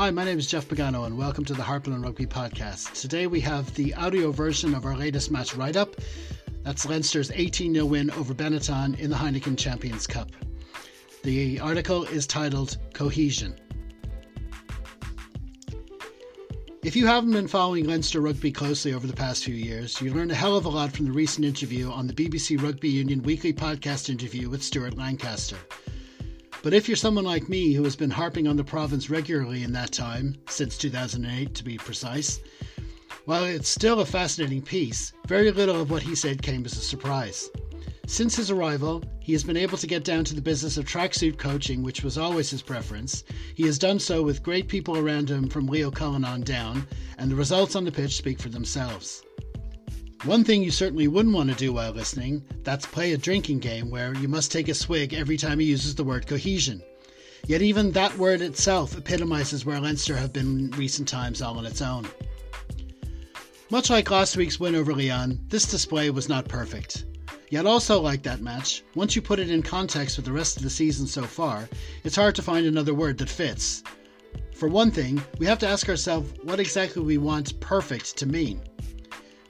Hi, my name is Jeff Pagano and welcome to the Harpin on Rugby Podcast. Today we have the audio version of our latest match write-up. That's Leinster's 18-0 win over Benetton in the Heineken Champions Cup. The article is titled Cohesion. If you haven't been following Leinster rugby closely over the past few years, you learned a hell of a lot from the recent interview on the BBC Rugby Union Weekly podcast interview with Stuart Lancaster. But if you're someone like me who has been harping on the province regularly in that time, since 2008 to be precise, while it's still a fascinating piece, very little of what he said came as a surprise. Since his arrival, he has been able to get down to the business of tracksuit coaching, which was always his preference. He has done so with great people around him from Leo Cullen on down, and the results on the pitch speak for themselves. One thing you certainly wouldn't want to do while listening, that's play a drinking game where you must take a swig every time he uses the word cohesion. Yet even that word itself epitomizes where Leinster have been in recent times all on its own. Much like last week's win over Lyon, this display was not perfect. Yet also like that match, once you put it in context with the rest of the season so far, it's hard to find another word that fits. For one thing, we have to ask ourselves what exactly we want perfect to mean.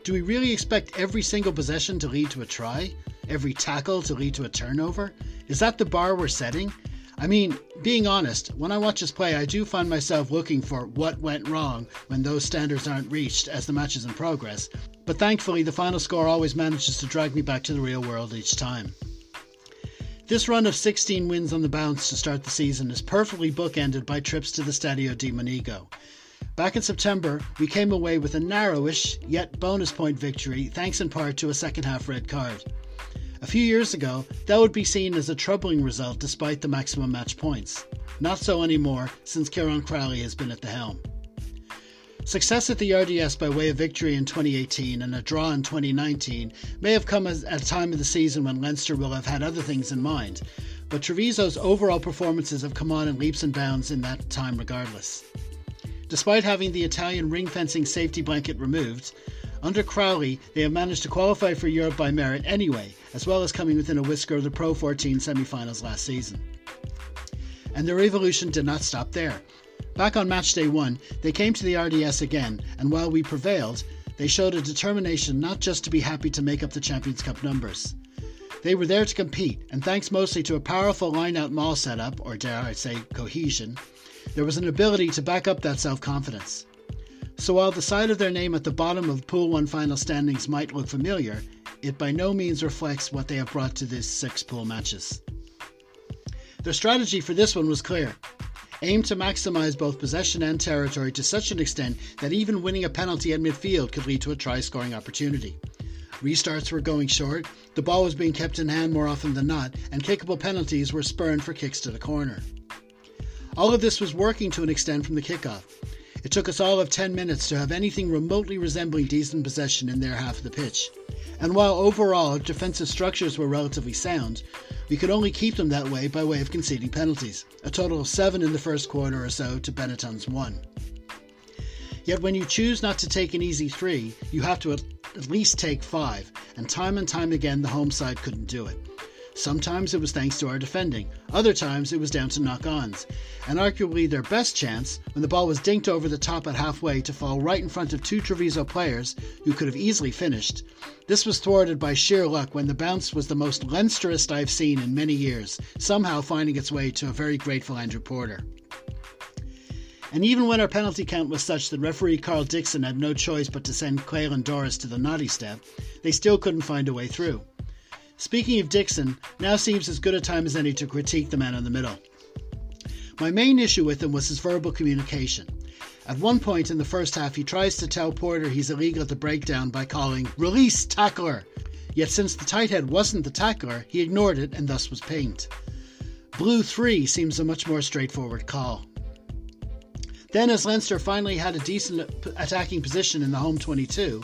Do we really expect every single possession to lead to a try? Every tackle to lead to a turnover? Is that the bar we're setting? I mean, being honest, when I watch this play, I do find myself looking for what went wrong when those standards aren't reached as the match is in progress, but thankfully the final score always manages to drag me back to the real world each time. This run of 16 wins on the bounce to start the season is perfectly bookended by trips to the Stadio di Monigo. Back in September, we came away with a narrowish, yet bonus point victory, thanks in part to a second-half red card. A few years ago, that would be seen as a troubling result despite the maximum match points. Not so anymore, since Kieran Crowley has been at the helm. Success at the RDS by way of victory in 2018 and a draw in 2019 may have come at a time of the season when Leinster will have had other things in mind, but Treviso's overall performances have come on in leaps and bounds in that time regardless. Despite having the Italian ring-fencing safety blanket removed, under Crowley they have managed to qualify for Europe by merit anyway, as well as coming within a whisker of the Pro 14 semi-finals last season. And their evolution did not stop there. Back on match day one, they came to the RDS again, and while we prevailed, they showed a determination not just to be happy to make up the Champions Cup numbers. They were there to compete, and thanks mostly to a powerful line-out maul setup, or dare I say cohesion, there was an ability to back up that self-confidence. So while the sight of their name at the bottom of Pool 1 final standings might look familiar, it by no means reflects what they have brought to these six pool matches. Their strategy for this one was clear. Aim to maximize both possession and territory to such an extent that even winning a penalty at midfield could lead to a try-scoring opportunity. Restarts were going short, the ball was being kept in hand more often than not, and kickable penalties were spurned for kicks to the corner. All of this was working to an extent from the kickoff. It took us all of 10 minutes to have anything remotely resembling decent possession in their half of the pitch. And while overall defensive structures were relatively sound, we could only keep them that way of conceding penalties, a total of 7 in the first quarter or so to Benetton's 1. Yet when you choose not to take an easy 3, you have to at least take 5, and time again the home side couldn't do it. Sometimes it was thanks to our defending, other times it was down to knock-ons, and arguably their best chance when the ball was dinked over the top at halfway to fall right in front of two Treviso players who could have easily finished. This was thwarted by sheer luck when the bounce was the most Leinsterist I've seen in many years, somehow finding its way to a very grateful Andrew Porter. And even when our penalty count was such that referee Carl Dixon had no choice but to send Caelan Doris to the naughty step, they still couldn't find a way through. Speaking of Dixon, now seems as good a time as any to critique the man in the middle. My main issue with him was his verbal communication. At one point in the first half, he tries to tell Porter he's illegal at the breakdown by calling, "Release, tackler!" Yet since the tighthead wasn't the tackler, he ignored it and thus was pinged. Blue 3 seems a much more straightforward call. Then as Leinster finally had a decent attacking position in the home 22,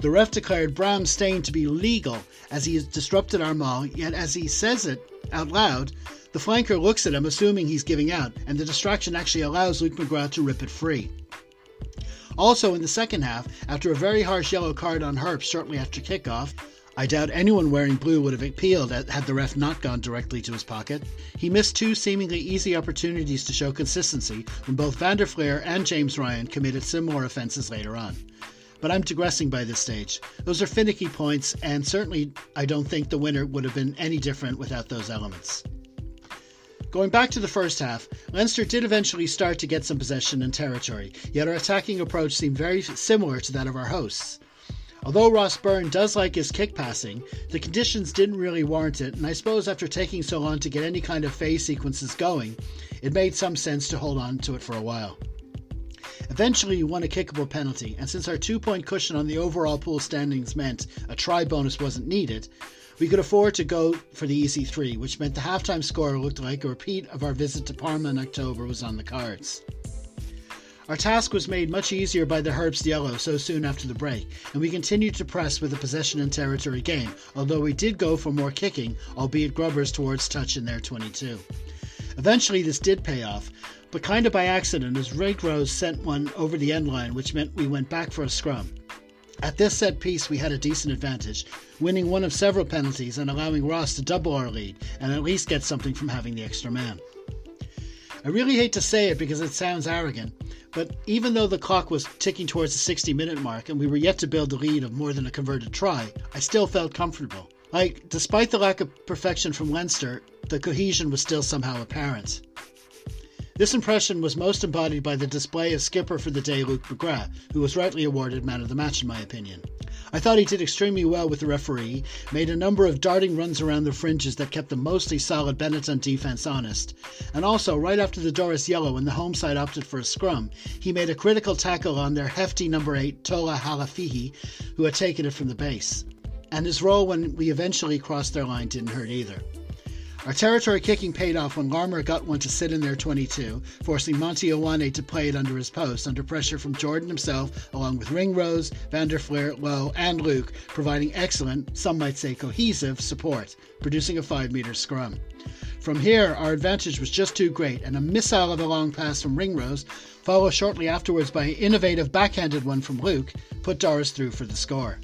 the ref declared Brown's stain to be legal as he has disrupted our maul, yet as he says it out loud, the flanker looks at him assuming he's giving out, and the distraction actually allows Luke McGrath to rip it free. Also in the second half, after a very harsh yellow card on Herbst shortly after kickoff, I doubt anyone wearing blue would have appealed had the ref not gone directly to his pocket. He missed two seemingly easy opportunities to show consistency when both Van der Flier and James Ryan committed similar offences later on. But I'm digressing by this stage. Those are finicky points, and certainly I don't think the winner would have been any different without those elements. Going back to the first half, Leinster did eventually start to get some possession and territory, yet our attacking approach seemed very similar to that of our hosts. Although Ross Byrne does like his kick passing, the conditions didn't really warrant it, and I suppose after taking so long to get any kind of phase sequences going, it made some sense to hold on to it for a while. Eventually, we won a kickable penalty, and since our 2-point cushion on the overall pool standings meant a try bonus wasn't needed, we could afford to go for the easy three, which meant the halftime score looked like a repeat of our visit to Parma in October was on the cards. Our task was made much easier by the Herbst yellow so soon after the break, and we continued to press with a possession and territory game, although we did go for more kicking, albeit grubbers towards touch in their 22. Eventually this did pay off, but kind of by accident as Rick Rose sent one over the end line, which meant we went back for a scrum. At this set piece, we had a decent advantage, winning one of several penalties and allowing Ross to double our lead and at least get something from having the extra man. I really hate to say it because it sounds arrogant, but even though the clock was ticking towards the 60-minute mark and we were yet to build a lead of more than a converted try, I still felt comfortable. Like, despite the lack of perfection from Leinster, the cohesion was still somehow apparent. This impression was most embodied by the display of skipper for the day Luke McGrath, who was rightly awarded man of the match in my opinion. I thought he did extremely well with the referee, made a number of darting runs around the fringes that kept the mostly solid Benetton defence honest, and also right after the Doris yellow when the home side opted for a scrum, he made a critical tackle on their hefty number 8 Tola Halafihi, who had taken it from the base. And his role when we eventually crossed their line didn't hurt either. Our territory kicking paid off when Larmer got one to sit in their 22, forcing Monty Ioane to play it under his post under pressure from Jordan himself, along with Ringrose, Van der Flier, Lowe, and Luke, providing excellent, some might say cohesive, support, producing a 5-meter scrum. From here, our advantage was just too great, and a missile of a long pass from Ringrose, followed shortly afterwards by an innovative backhanded one from Luke, put Doris through for the score.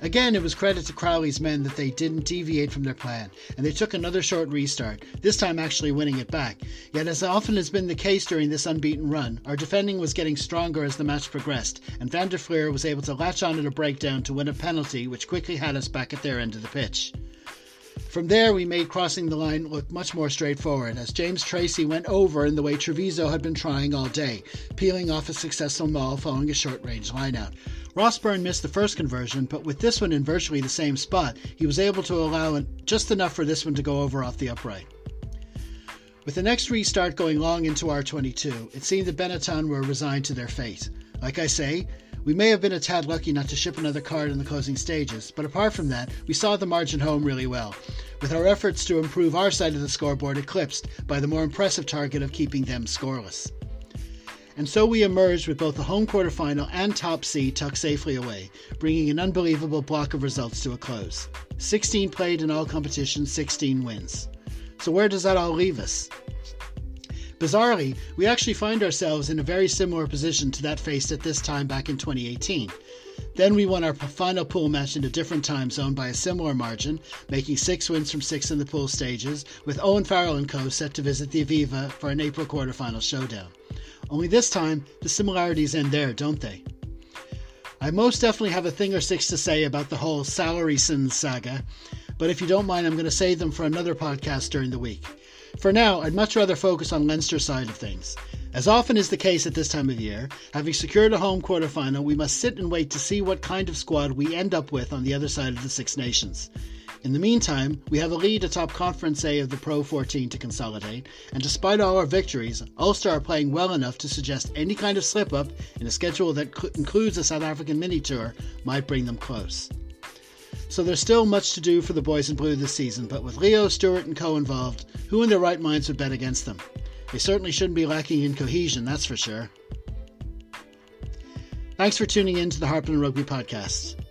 Again, it was credit to Crowley's men that they didn't deviate from their plan, and they took another short restart, this time actually winning it back. Yet, as often has been the case during this unbeaten run, our defending was getting stronger as the match progressed, and Van der Flier was able to latch on at a breakdown to win a penalty, which quickly had us back at their end of the pitch. From there, we made crossing the line look much more straightforward, as James Tracy went over in the way Treviso had been trying all day, peeling off a successful maul following a short-range lineout. Ross Byrne missed the first conversion, but with this one in virtually the same spot, he was able to allow just enough for this one to go over off the upright. With the next restart going long into our 22, it seemed that Benetton were resigned to their fate. Like I say, we may have been a tad lucky not to ship another card in the closing stages, but apart from that, we saw the margin home really well, with our efforts to improve our side of the scoreboard eclipsed by the more impressive target of keeping them scoreless. And so we emerged with both the home quarterfinal and top seed tucked safely away, bringing an unbelievable block of results to a close. 16 played in all competitions, 16 wins. So where does that all leave us? Bizarrely, we actually find ourselves in a very similar position to that faced at this time back in 2018. Then we won our final pool match in a different time zone by a similar margin, making 6 wins from 6 in the pool stages, with Owen Farrell and co. set to visit the Aviva for an April quarterfinal showdown. Only this time, the similarities end there, don't they? I most definitely have a thing or six to say about the whole salary sins saga, but if you don't mind, I'm going to save them for another podcast during the week. For now, I'd much rather focus on Leinster's side of things. As often is the case at this time of year, having secured a home quarterfinal, we must sit and wait to see what kind of squad we end up with on the other side of the Six Nations. In the meantime, we have a lead atop Conference A of the Pro 14 to consolidate, and despite all our victories, Ulster are playing well enough to suggest any kind of slip-up in a schedule that includes a South African mini-tour might bring them close. So there's still much to do for the boys in blue this season, but with Leo, Stuart and co involved, who in their right minds would bet against them? They certainly shouldn't be lacking in cohesion, that's for sure. Thanks for tuning in to the Harpin on Rugby Podcast.